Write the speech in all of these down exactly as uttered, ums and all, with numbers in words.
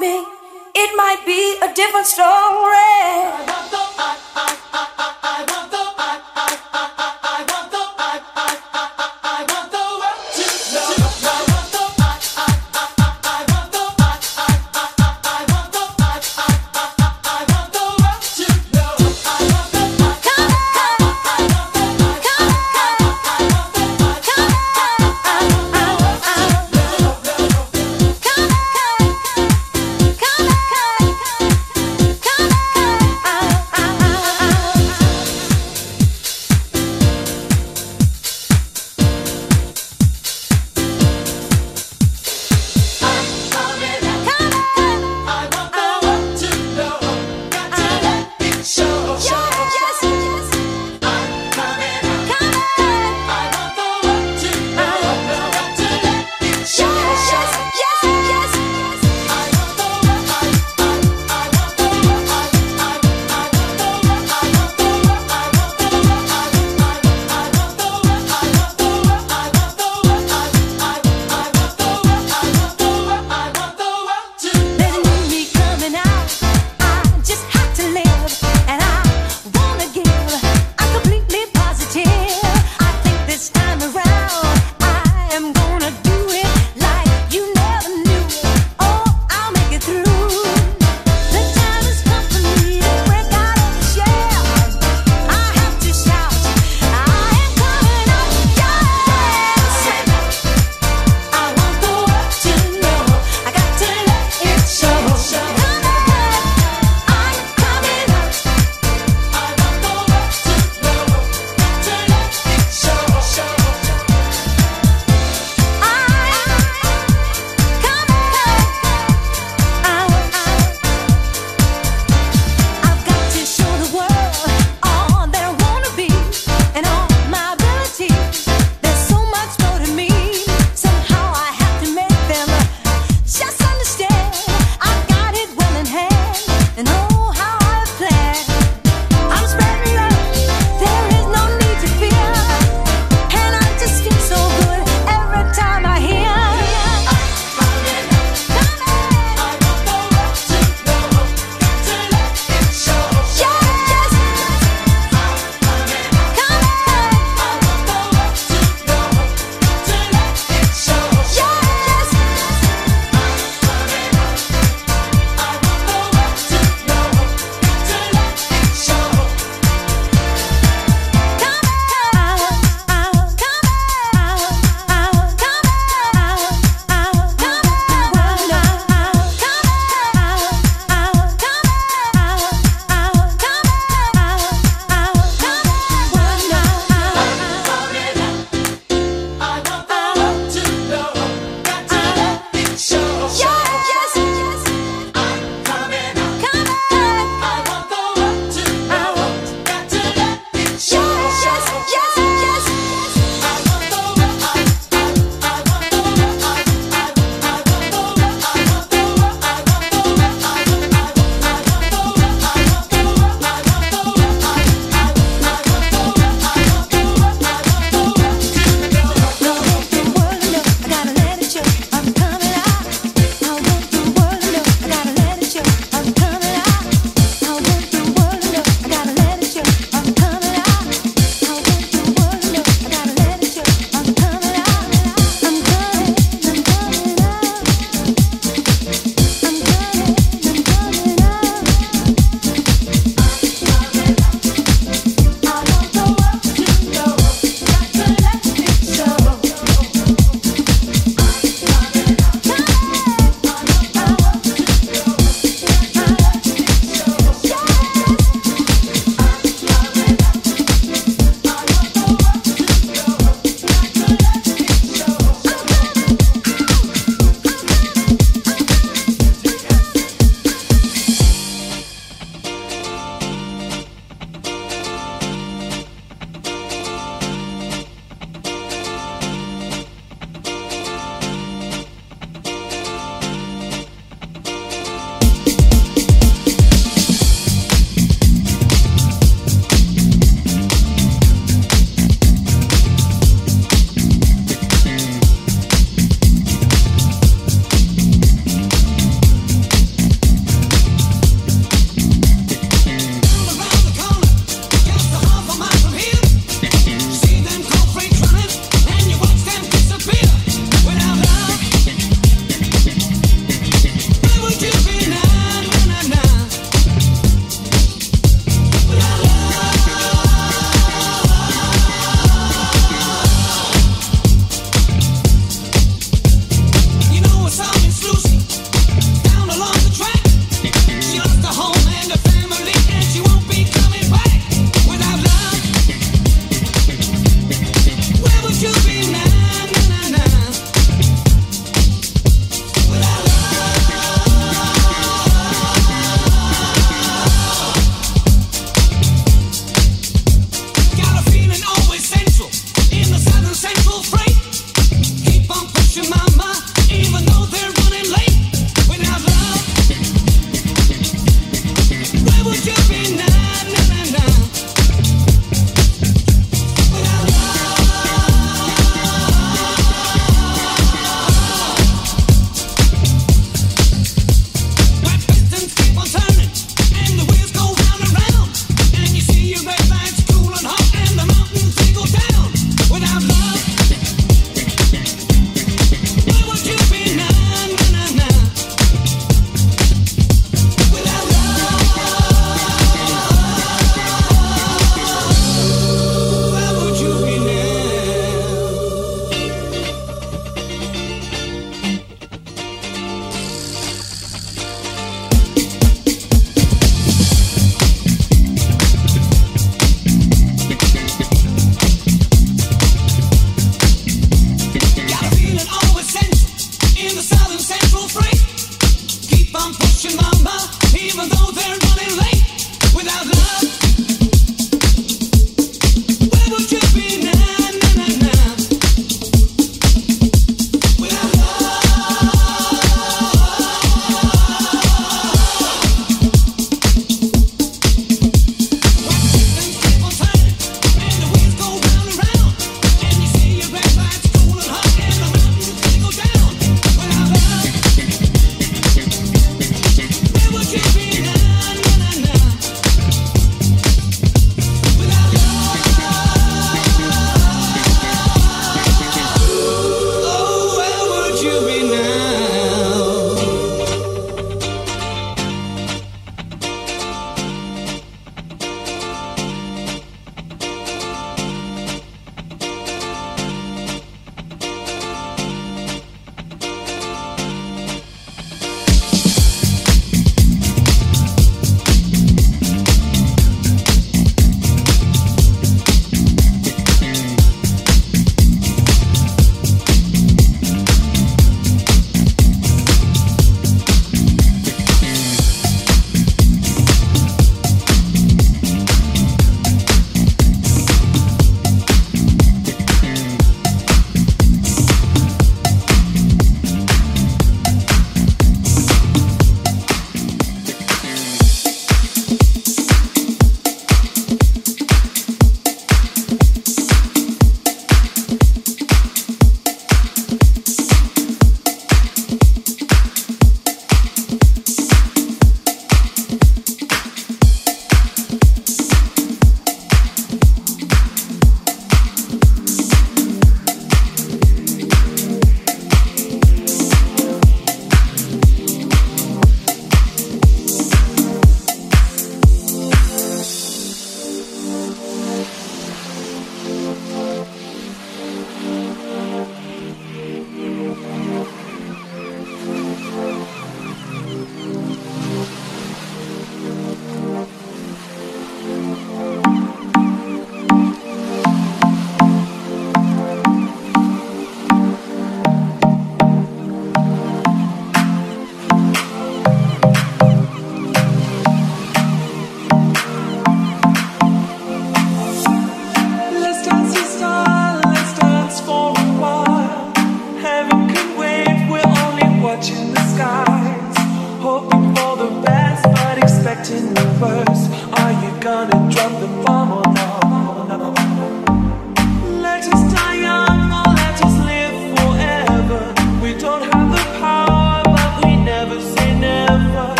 with me, it might be a different story. I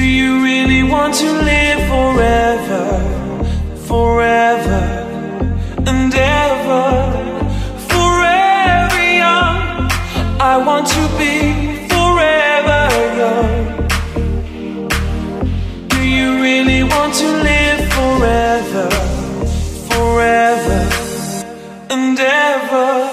Do you really want to live forever, forever and ever, forever young? I want to be forever young. Do you really want to live forever, forever and ever?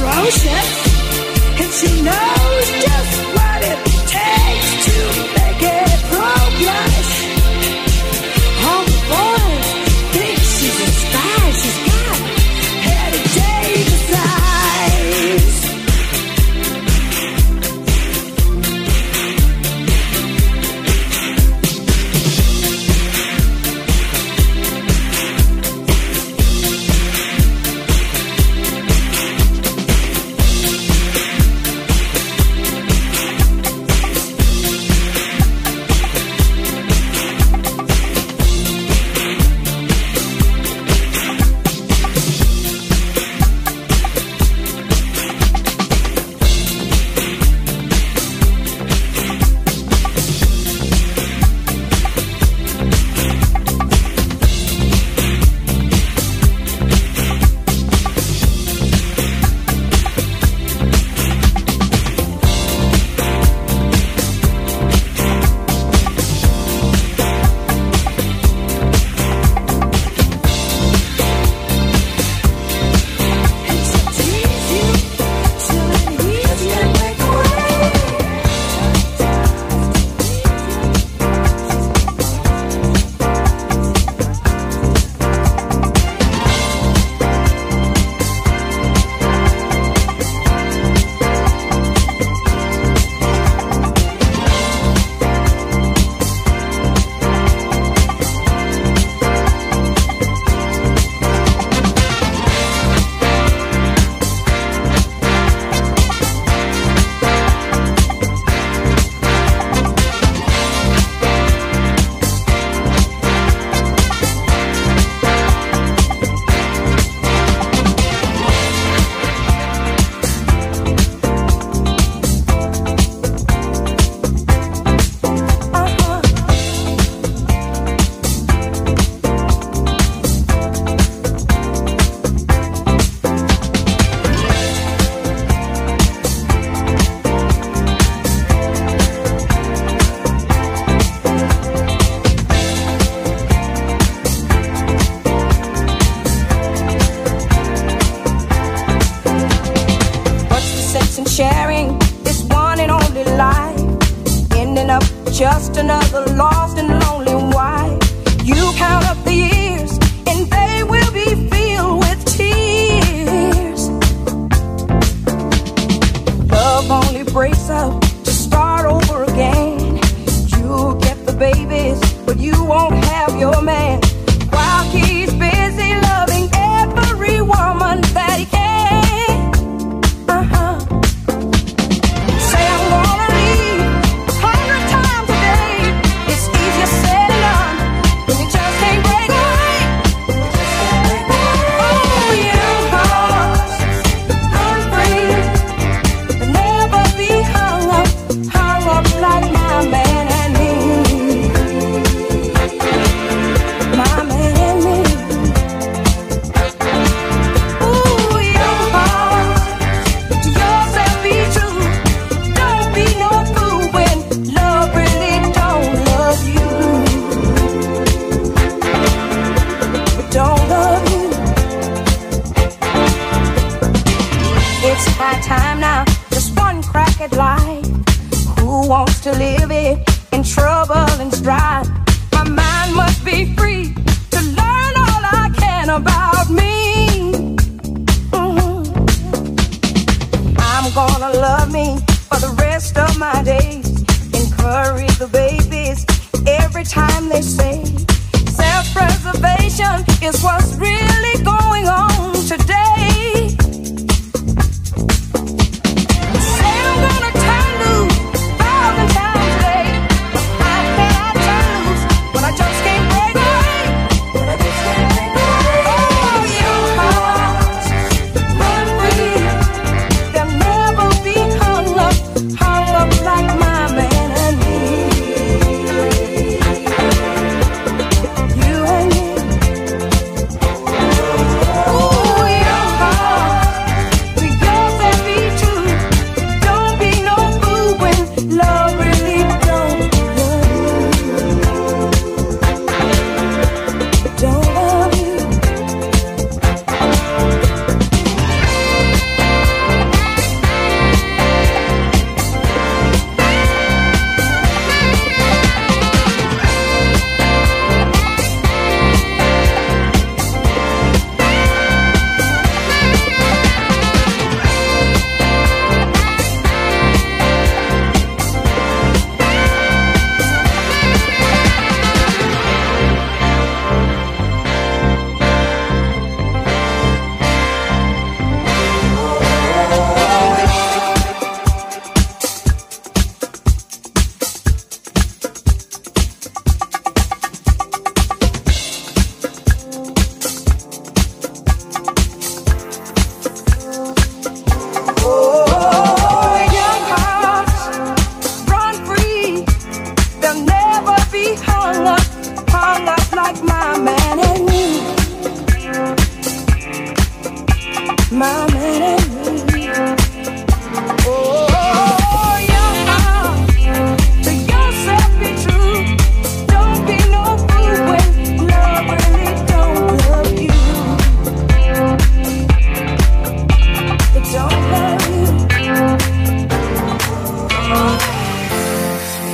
ferocious, and she knows just what it takes to make it progress. All the boys think she's a spy, she's got Hattie Davis eyes.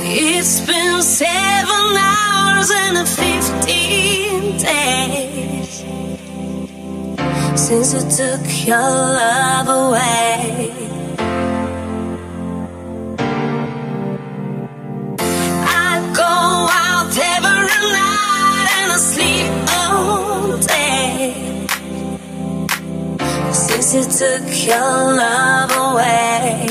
It's been seven hours and fifteen days since you took your love away. I go out every night and I sleep all day since you took your love away.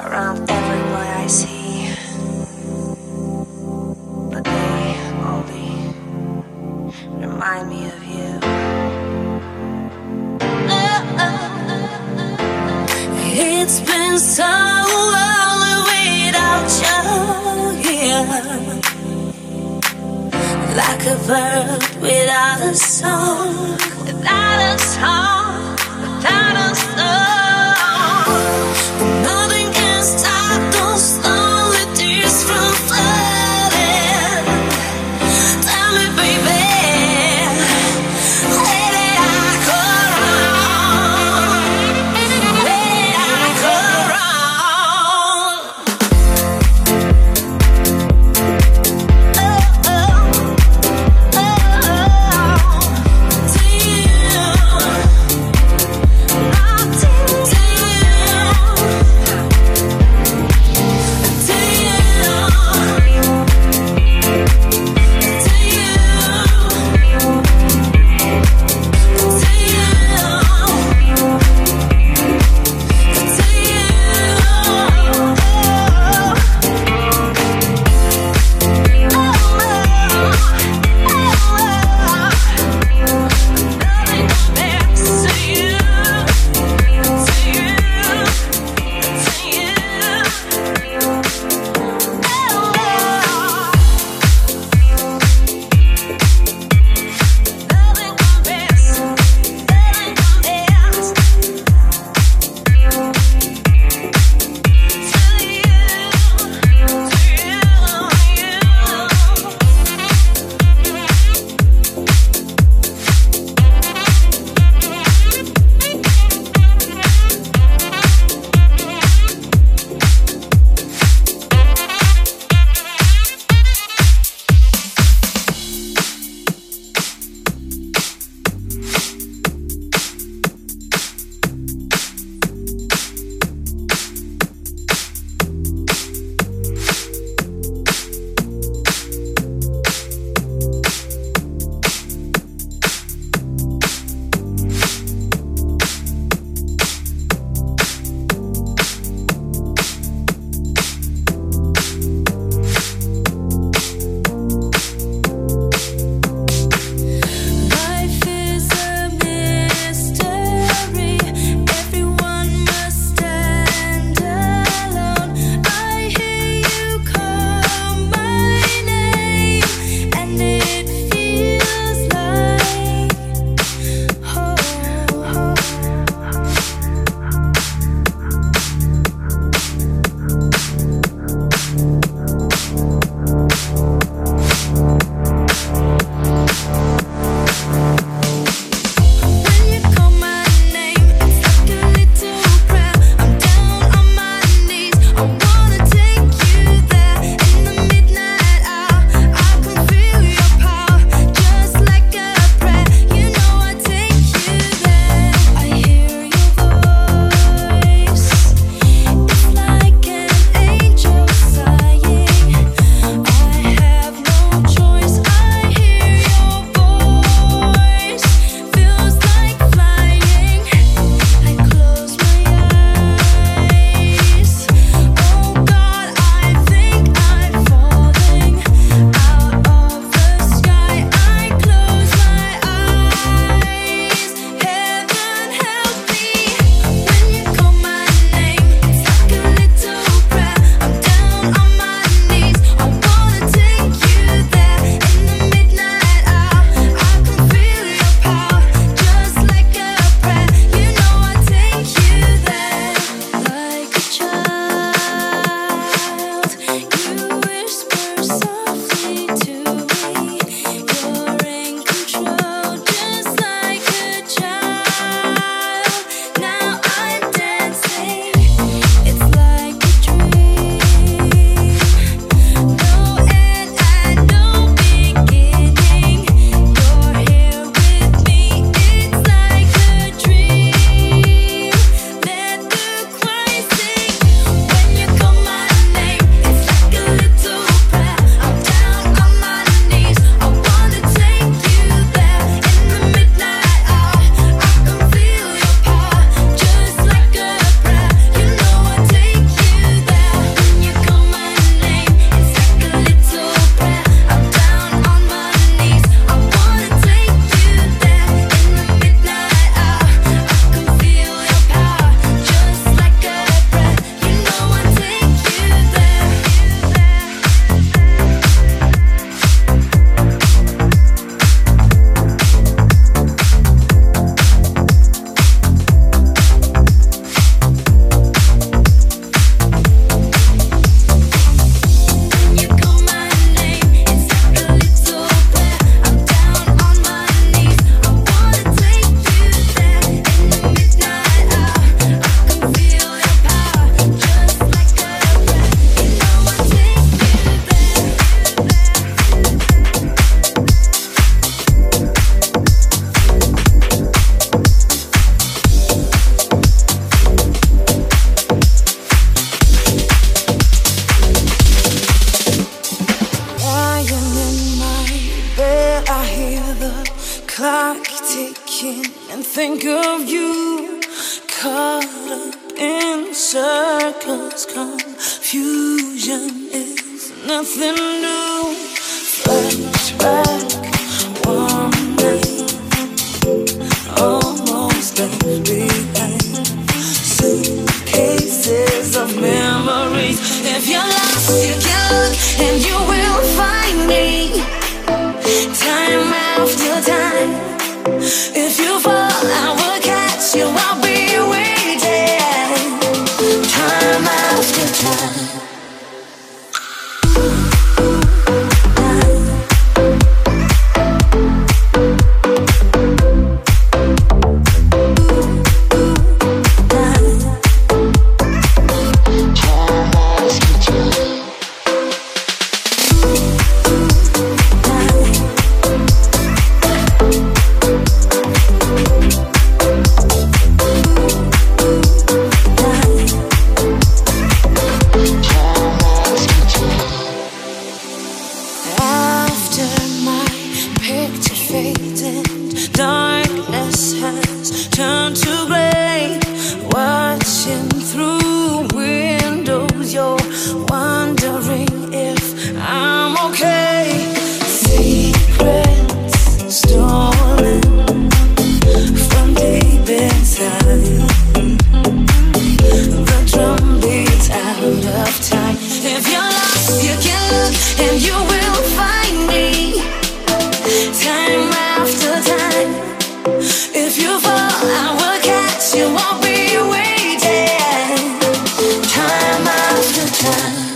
Around everywhere I see, but they only remind me of you. It's been so lonely without you here, like a bird without a song, without a song, without a song. Thank you. clock ticking and think of you, caught up in circles. Confusion is nothing new. Flashback, one day, almost left behind. Suitcases of memories. If you're lost, you can look and you will find me. Time after time, if you fall, I will catch you. I'll be waiting. Time after time. Time after time.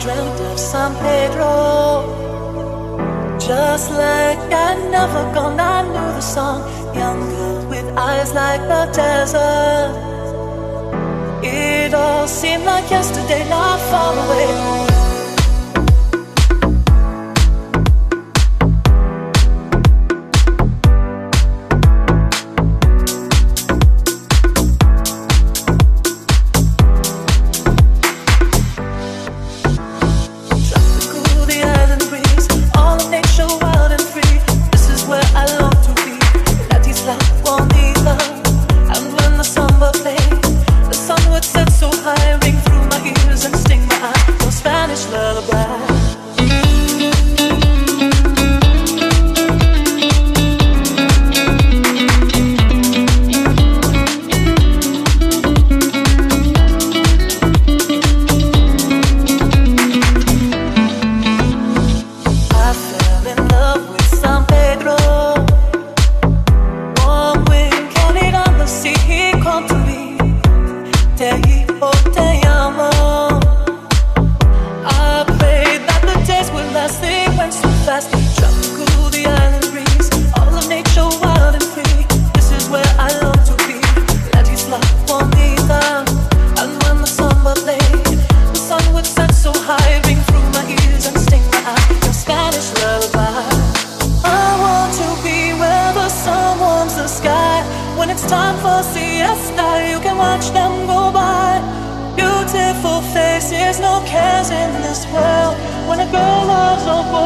dreamt of San Pedro, just like I'd never gone. I knew the song, young girl with eyes like the desert. It all seemed like yesterday, not far away. There's no cares in this world when a girl loves a boy.